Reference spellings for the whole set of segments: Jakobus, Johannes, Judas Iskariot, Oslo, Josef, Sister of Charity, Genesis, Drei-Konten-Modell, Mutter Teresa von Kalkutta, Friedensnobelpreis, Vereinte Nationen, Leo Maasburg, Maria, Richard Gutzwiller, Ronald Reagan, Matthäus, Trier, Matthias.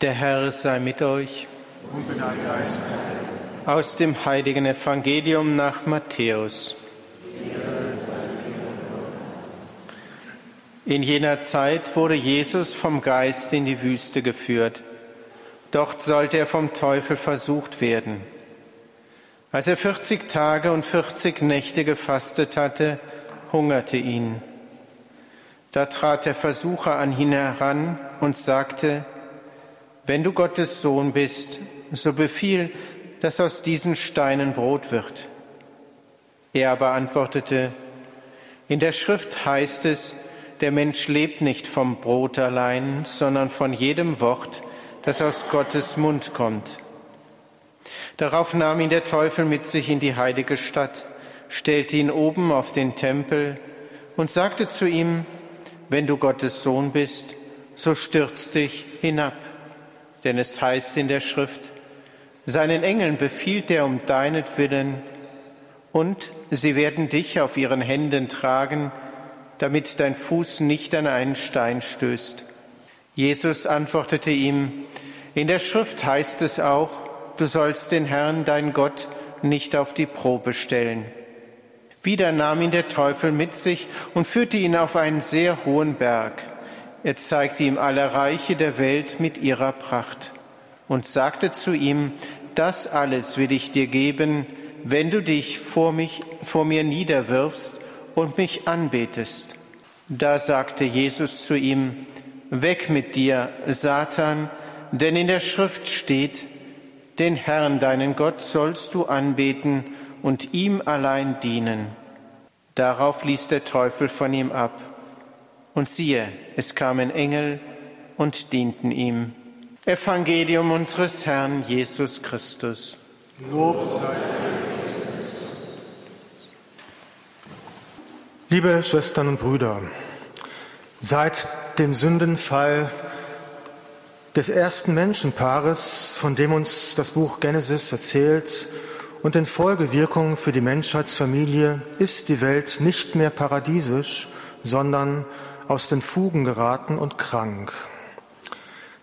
Der Herr sei mit euch. Und mit deinem Geist. Aus dem heiligen Evangelium nach Matthäus. In jener Zeit wurde Jesus vom Geist in die Wüste geführt. Dort sollte er vom Teufel versucht werden. Als er 40 Tage und 40 Nächte gefastet hatte, hungerte ihn. Da trat der Versucher an ihn heran und sagte: Wenn du Gottes Sohn bist, so befiehl, dass aus diesen Steinen Brot wird. Er aber antwortete: In der Schrift heißt es, der Mensch lebt nicht vom Brot allein, sondern von jedem Wort, das aus Gottes Mund kommt. Darauf nahm ihn der Teufel mit sich in die heilige Stadt, stellte ihn oben auf den Tempel und sagte zu ihm: Wenn du Gottes Sohn bist, so stürz dich hinab. Denn es heißt in der Schrift: Seinen Engeln befiehlt er um deinetwillen, und sie werden dich auf ihren Händen tragen, damit dein Fuß nicht an einen Stein stößt. Jesus antwortete ihm: In der Schrift heißt es auch, du sollst den Herrn, dein Gott, nicht auf die Probe stellen. Wieder nahm ihn der Teufel mit sich und führte ihn auf einen sehr hohen Berg. Er zeigte ihm alle Reiche der Welt mit ihrer Pracht und sagte zu ihm: Das alles will ich dir geben, wenn du dich vor mir niederwirfst und mich anbetest. Da sagte Jesus zu ihm: Weg mit dir, Satan, denn in der Schrift steht: Den Herrn, deinen Gott, sollst du anbeten und ihm allein dienen. Darauf ließ der Teufel von ihm ab. Und siehe, es kamen Engel und dienten ihm. Evangelium unseres Herrn Jesus Christus. Lob sei Christus. Liebe Schwestern und Brüder, seit dem Sündenfall des ersten Menschenpaares, von dem uns das Buch Genesis erzählt, und den Folgewirkungen für die Menschheitsfamilie, ist die Welt nicht mehr paradiesisch, sondern aus den Fugen geraten und krank.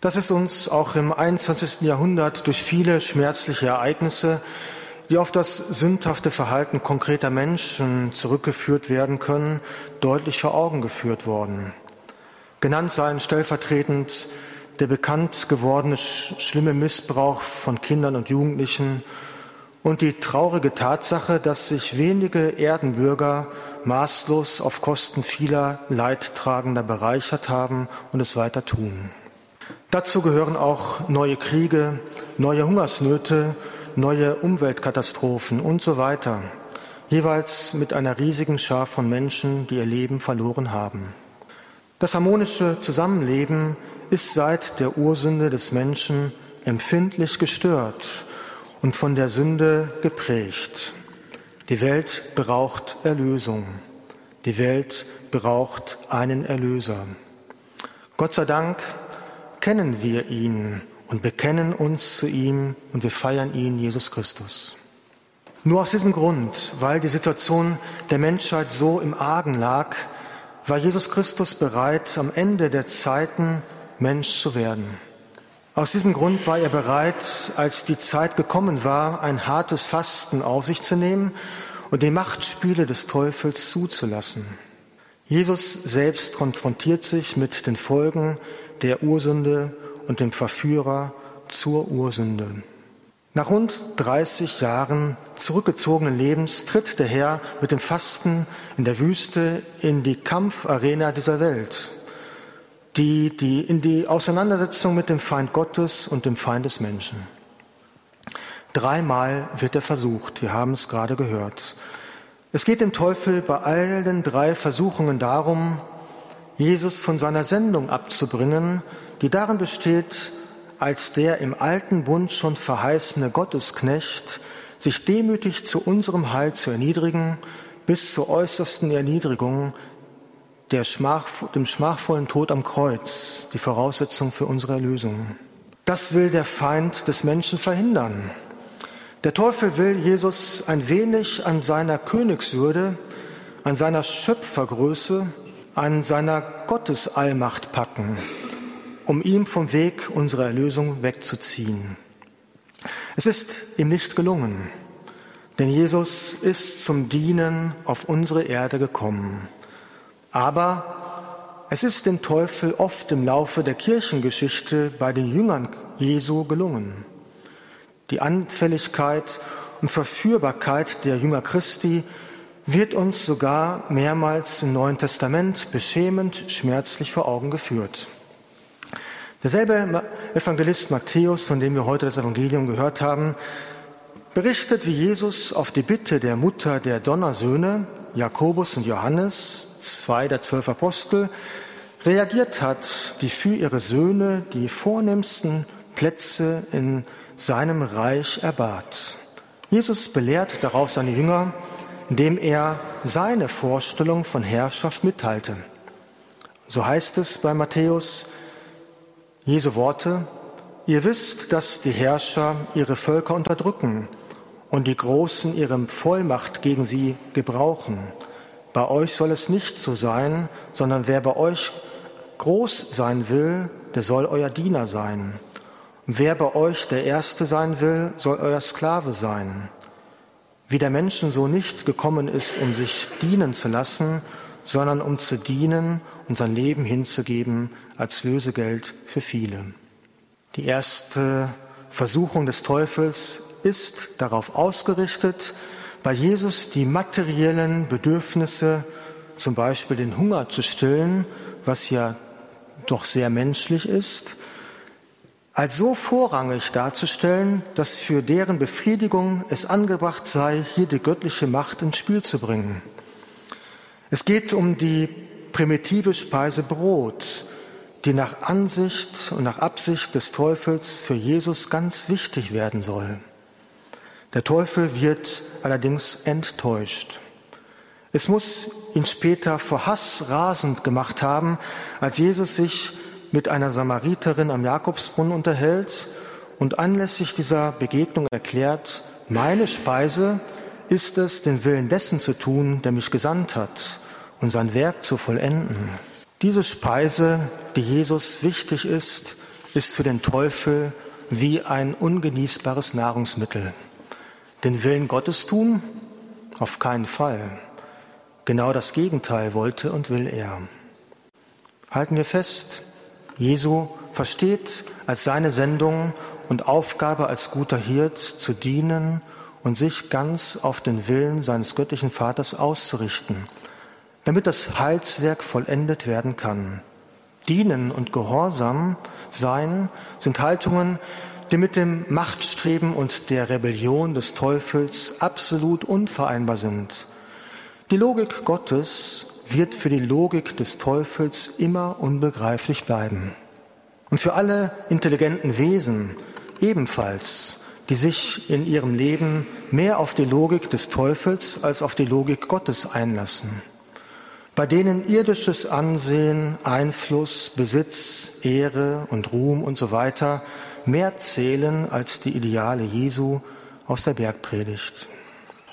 Das ist uns auch im 21. Jahrhundert durch viele schmerzliche Ereignisse, die auf das sündhafte Verhalten konkreter Menschen zurückgeführt werden können, deutlich vor Augen geführt worden. Genannt seien stellvertretend der bekannt gewordene schlimme Missbrauch von Kindern und Jugendlichen und die traurige Tatsache, dass sich wenige Erdenbürger maßlos auf Kosten vieler Leidtragender bereichert haben und es weiter tun. Dazu gehören auch neue Kriege, neue Hungersnöte, neue Umweltkatastrophen und so weiter, jeweils mit einer riesigen Schar von Menschen, die ihr Leben verloren haben. Das harmonische Zusammenleben ist seit der Ursünde des Menschen empfindlich gestört und von der Sünde geprägt. Die Welt braucht Erlösung. Die Welt braucht einen Erlöser. Gott sei Dank kennen wir ihn und bekennen uns zu ihm und wir feiern ihn, Jesus Christus. Nur aus diesem Grund, weil die Situation der Menschheit so im Argen lag, war Jesus Christus bereit, am Ende der Zeiten Mensch zu werden. Aus diesem Grund war er bereit, als die Zeit gekommen war, ein hartes Fasten auf sich zu nehmen und die Machtspiele des Teufels zuzulassen. Jesus selbst konfrontiert sich mit den Folgen der Ursünde und dem Verführer zur Ursünde. Nach rund 30 Jahren zurückgezogenen Lebens tritt der Herr mit dem Fasten in der Wüste in die Kampfarena dieser Welt, die in die Auseinandersetzung mit dem Feind Gottes und dem Feind des Menschen. Dreimal wird er versucht, wir haben es gerade gehört. Es geht dem Teufel bei all den drei Versuchungen darum, Jesus von seiner Sendung abzubringen, die darin besteht, als der im alten Bund schon verheißene Gottesknecht, sich demütig zu unserem Heil zu erniedrigen, bis zur äußersten Erniedrigung, dem schmachvollen Tod am Kreuz, die Voraussetzung für unsere Erlösung. Das will der Feind des Menschen verhindern. Der Teufel will Jesus ein wenig an seiner Königswürde, an seiner Schöpfergröße, an seiner Gottesallmacht packen. um ihn vom Weg unserer Erlösung wegzuziehen. Es ist ihm nicht gelungen, denn Jesus ist zum Dienen auf unsere Erde gekommen. Aber es ist dem Teufel oft im Laufe der Kirchengeschichte bei den Jüngern Jesu gelungen. Die Anfälligkeit und Verführbarkeit der Jünger Christi wird uns sogar mehrmals im Neuen Testament beschämend schmerzlich vor Augen geführt. Derselbe Evangelist Matthäus, von dem wir heute das Evangelium gehört haben, berichtet, wie Jesus auf die Bitte der Mutter der Donnersöhne, Jakobus und Johannes, 2 der 12 Apostel, reagiert hat, die für ihre Söhne die vornehmsten Plätze in seinem Reich erbat. Jesus belehrt darauf seine Jünger, indem er seine Vorstellung von Herrschaft mitteilte. So heißt es bei Matthäus, Jesu Worte: Ihr wisst, dass die Herrscher ihre Völker unterdrücken und die Großen ihre Vollmacht gegen sie gebrauchen. Bei euch soll es nicht so sein, sondern wer bei euch groß sein will, der soll euer Diener sein. Und wer bei euch der Erste sein will, soll euer Sklave sein. Wie der Menschensohn nicht gekommen ist, um sich dienen zu lassen, sondern um zu dienen und sein Leben hinzugeben als Lösegeld für viele. Die erste Versuchung des Teufels ist darauf ausgerichtet, bei Jesus die materiellen Bedürfnisse, zum Beispiel den Hunger zu stillen, was ja doch sehr menschlich ist, als so vorrangig darzustellen, dass für deren Befriedigung es angebracht sei, hier die göttliche Macht ins Spiel zu bringen. Es geht um die primitive Speise Brot, die nach Ansicht und nach Absicht des Teufels für Jesus ganz wichtig werden soll. Der Teufel wird allerdings enttäuscht. Es muss ihn später vor Hass rasend gemacht haben, als Jesus sich mit einer Samariterin am Jakobsbrunnen unterhält und anlässlich dieser Begegnung erklärt: Meine Speise ist es, den Willen dessen zu tun, der mich gesandt hat, und sein Werk zu vollenden. Diese Speise, die Jesus wichtig ist, ist für den Teufel wie ein ungenießbares Nahrungsmittel. Den Willen Gottes tun? Auf keinen Fall. Genau das Gegenteil wollte und will er. Halten wir fest, Jesu versteht als seine Sendung und Aufgabe als guter Hirt zu dienen und sich ganz auf den Willen seines göttlichen Vaters auszurichten, damit das Heilswerk vollendet werden kann. Dienen und Gehorsam sein sind Haltungen, die mit dem Machtstreben und der Rebellion des Teufels absolut unvereinbar sind. Die Logik Gottes wird für die Logik des Teufels immer unbegreiflich bleiben. Und für alle intelligenten Wesen ebenfalls, die sich in ihrem Leben mehr auf die Logik des Teufels als auf die Logik Gottes einlassen, bei denen irdisches Ansehen, Einfluss, Besitz, Ehre und Ruhm und so weiter mehr zählen als die Ideale Jesu aus der Bergpredigt.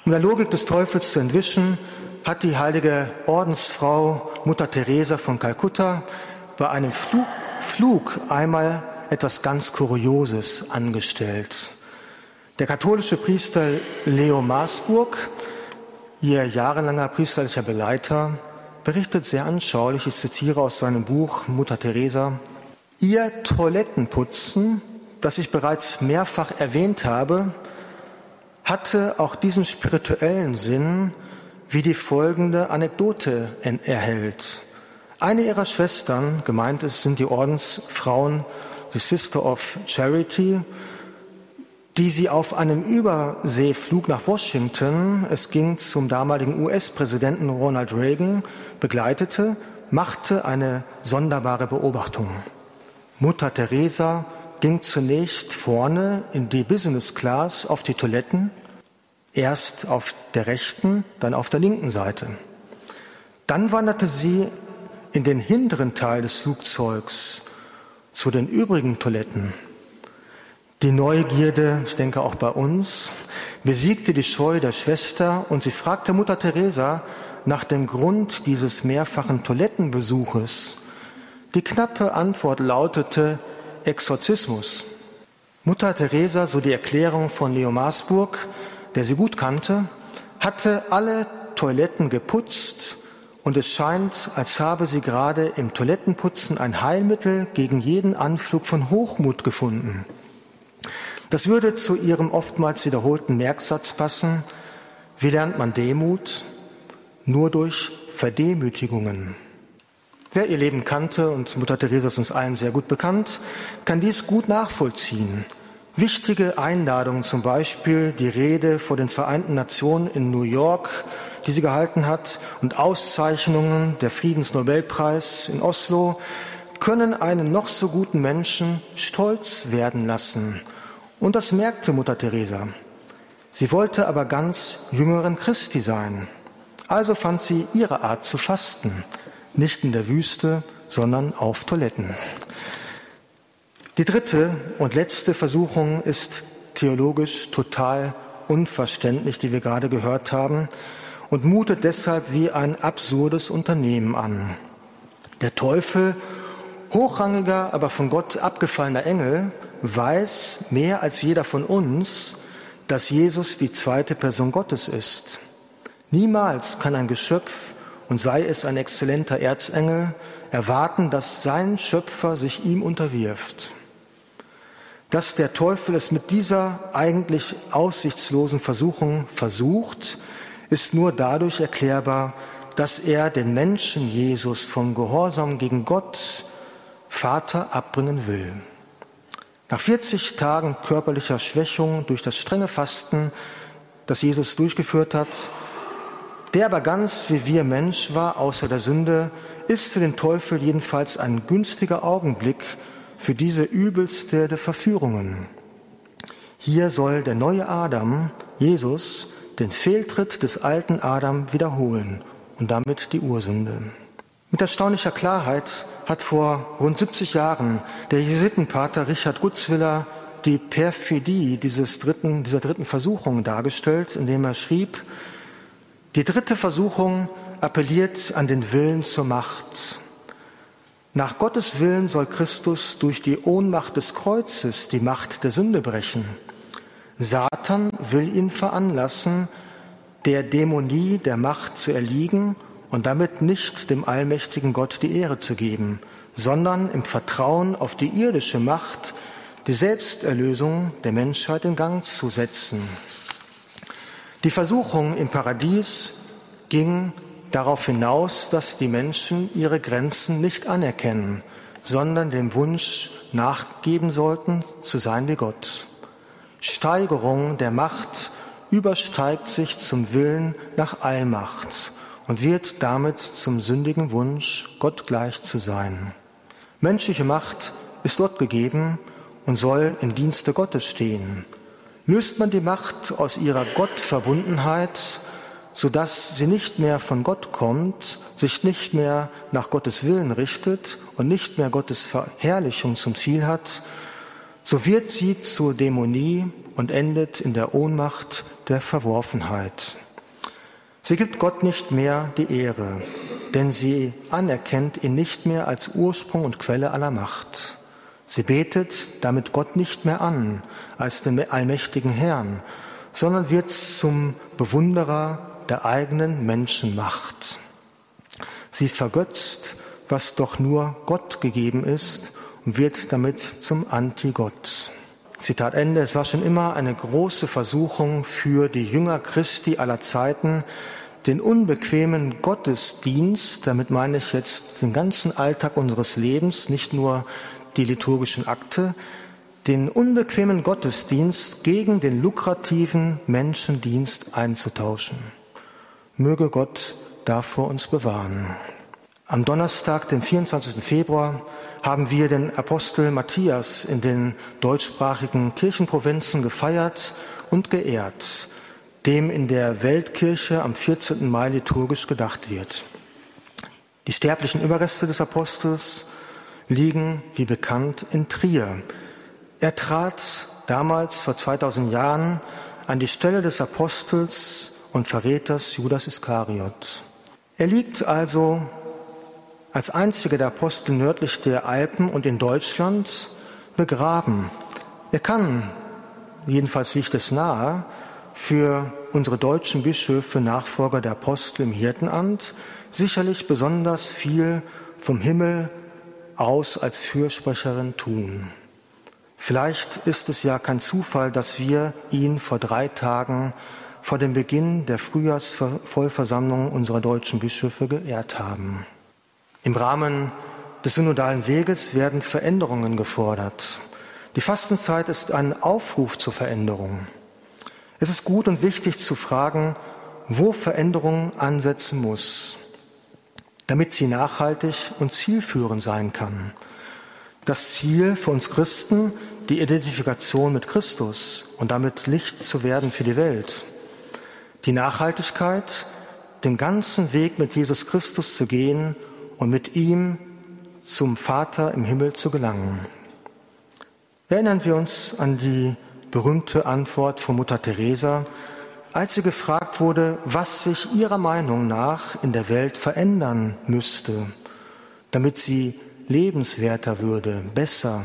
Um der Logik des Teufels zu entwischen, hat die heilige Ordensfrau Mutter Teresa von Kalkutta bei einem Flug einmal etwas ganz Kurioses angestellt. Der katholische Priester Leo Maasburg, ihr jahrelanger priesterlicher Begleiter, berichtet sehr anschaulich, ich zitiere aus seinem Buch Mutter Teresa: Ihr Toilettenputzen, das ich bereits mehrfach erwähnt habe, hatte auch diesen spirituellen Sinn, wie die folgende Anekdote erhält. Eine ihrer Schwestern, gemeint ist, sind die Ordensfrauen, die Sister of Charity, die sie auf einem Überseeflug nach Washington, es ging zum damaligen US-Präsidenten Ronald Reagan, begleitete, machte eine sonderbare Beobachtung. Mutter Teresa ging zunächst vorne in die Business Class auf die Toiletten, erst auf der rechten, dann auf der linken Seite. Dann wanderte sie in den hinteren Teil des Flugzeugs zu den übrigen Toiletten. Die Neugierde, ich denke auch bei uns, besiegte die Scheu der Schwester und sie fragte Mutter Teresa nach dem Grund dieses mehrfachen Toilettenbesuches. Die knappe Antwort lautete Exorzismus. Mutter Teresa, so die Erklärung von Leo Maasburg, der sie gut kannte, hatte alle Toiletten geputzt und es scheint, als habe sie gerade im Toilettenputzen ein Heilmittel gegen jeden Anflug von Hochmut gefunden. Das würde zu ihrem oftmals wiederholten Merksatz passen: Wie lernt man Demut? Nur durch Verdemütigungen. Wer ihr Leben kannte, und Mutter Teresa ist uns allen sehr gut bekannt, kann dies gut nachvollziehen. Wichtige Einladungen, zum Beispiel die Rede vor den Vereinten Nationen in New York, die sie gehalten hat, und Auszeichnungen, der Friedensnobelpreis in Oslo, können einen noch so guten Menschen stolz werden lassen. Und das merkte Mutter Teresa. Sie wollte aber ganz Jüngerin Christi sein. Also fand sie ihre Art zu fasten. Nicht in der Wüste, sondern auf Toiletten. Die dritte und letzte Versuchung ist theologisch total unverständlich, die wir gerade gehört haben, und mutet deshalb wie ein absurdes Unternehmen an. Der Teufel, hochrangiger, aber von Gott abgefallener Engel, weiß mehr als jeder von uns, dass Jesus die zweite Person Gottes ist. Niemals kann ein Geschöpf, und sei es ein exzellenter Erzengel, erwarten, dass sein Schöpfer sich ihm unterwirft. Dass der Teufel es mit dieser eigentlich aussichtslosen Versuchung versucht, ist nur dadurch erklärbar, dass er den Menschen Jesus vom Gehorsam gegen Gott, Vater, abbringen will. Nach 40 Tagen körperlicher Schwächung durch das strenge Fasten, das Jesus durchgeführt hat, der aber ganz wie wir Mensch war, außer der Sünde, ist für den Teufel jedenfalls ein günstiger Augenblick für diese übelste der Verführungen. Hier soll der neue Adam, Jesus, den Fehltritt des alten Adam wiederholen und damit die Ursünde. Mit erstaunlicher Klarheit hat vor rund 70 Jahren der Jesuitenpater Richard Gutzwiller die Perfidie dieser dritten Versuchung dargestellt, indem er schrieb: Die dritte Versuchung appelliert an den Willen zur Macht. Nach Gottes Willen soll Christus durch die Ohnmacht des Kreuzes die Macht der Sünde brechen. Satan will ihn veranlassen, der Dämonie der Macht zu erliegen und damit nicht dem allmächtigen Gott die Ehre zu geben, sondern im Vertrauen auf die irdische Macht die Selbsterlösung der Menschheit in Gang zu setzen. Die Versuchung im Paradies ging darauf hinaus, dass die Menschen ihre Grenzen nicht anerkennen, sondern dem Wunsch nachgeben sollten, zu sein wie Gott. Steigerung der Macht übersteigt sich zum Willen nach Allmacht und wird damit zum sündigen Wunsch, Gott gleich zu sein. Menschliche Macht ist Gott gegeben und soll im Dienste Gottes stehen. Löst man die Macht aus ihrer Gottverbundenheit, sodass sie nicht mehr von Gott kommt, sich nicht mehr nach Gottes Willen richtet und nicht mehr Gottes Verherrlichung zum Ziel hat, so wird sie zur Dämonie und endet in der Ohnmacht der Verworfenheit. Sie gibt Gott nicht mehr die Ehre, denn sie anerkennt ihn nicht mehr als Ursprung und Quelle aller Macht. Sie betet damit Gott nicht mehr an als den allmächtigen Herrn, sondern wird zum Bewunderer der eigenen Menschenmacht. Sie vergötzt, was doch nur Gott gegeben ist, und wird damit zum Antigott. Zitat Ende. Es war schon immer eine große Versuchung für die Jünger Christi aller Zeiten, den unbequemen Gottesdienst, damit meine ich jetzt den ganzen Alltag unseres Lebens, nicht nur die liturgischen Akte, den unbequemen Gottesdienst gegen den lukrativen Menschendienst einzutauschen. Möge Gott davor uns bewahren. Am Donnerstag, dem 24. Februar, haben wir den Apostel Matthias in den deutschsprachigen Kirchenprovinzen gefeiert und geehrt, dem in der Weltkirche am 14. Mai liturgisch gedacht wird. Die sterblichen Überreste des Apostels liegen, wie bekannt, in Trier. Er trat damals, vor 2000 Jahren, an die Stelle des Apostels und Verräters Judas Iskariot. Er liegt also als einziger der Apostel nördlich der Alpen und in Deutschland begraben. Er kann, jedenfalls liegt es nahe, für unsere deutschen Bischöfe, Nachfolger der Apostel im Hirtenamt, sicherlich besonders viel vom Himmel aus als Fürsprecherin tun. Vielleicht ist es ja kein Zufall, dass wir ihn vor 3 Tagen vor dem Beginn der Frühjahrsvollversammlung unserer deutschen Bischöfe geehrt haben. Im Rahmen des synodalen Weges werden Veränderungen gefordert. Die Fastenzeit ist ein Aufruf zur Veränderung. Es ist gut und wichtig zu fragen, wo Veränderung ansetzen muss, damit sie nachhaltig und zielführend sein kann. Das Ziel für uns Christen, die Identifikation mit Christus und damit Licht zu werden für die Welt. Die Nachhaltigkeit, den ganzen Weg mit Jesus Christus zu gehen und mit ihm zum Vater im Himmel zu gelangen. Erinnern wir uns an die berühmte Antwort von Mutter Teresa, als sie gefragt wurde, was sich ihrer Meinung nach in der Welt verändern müsste, damit sie lebenswerter würde, besser.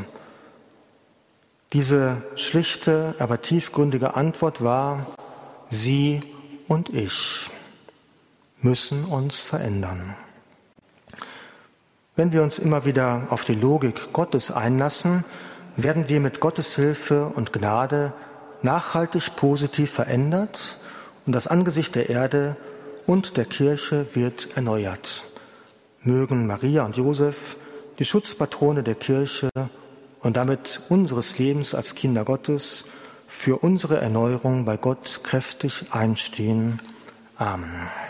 Diese schlichte, aber tiefgründige Antwort war: Sie und ich müssen uns verändern. Wenn wir uns immer wieder auf die Logik Gottes einlassen, werden wir mit Gottes Hilfe und Gnade nachhaltig positiv verändert und das Angesicht der Erde und der Kirche wird erneuert. Mögen Maria und Josef, die Schutzpatrone der Kirche und damit unseres Lebens als Kinder Gottes, für unsere Erneuerung bei Gott kräftig einstehen. Amen.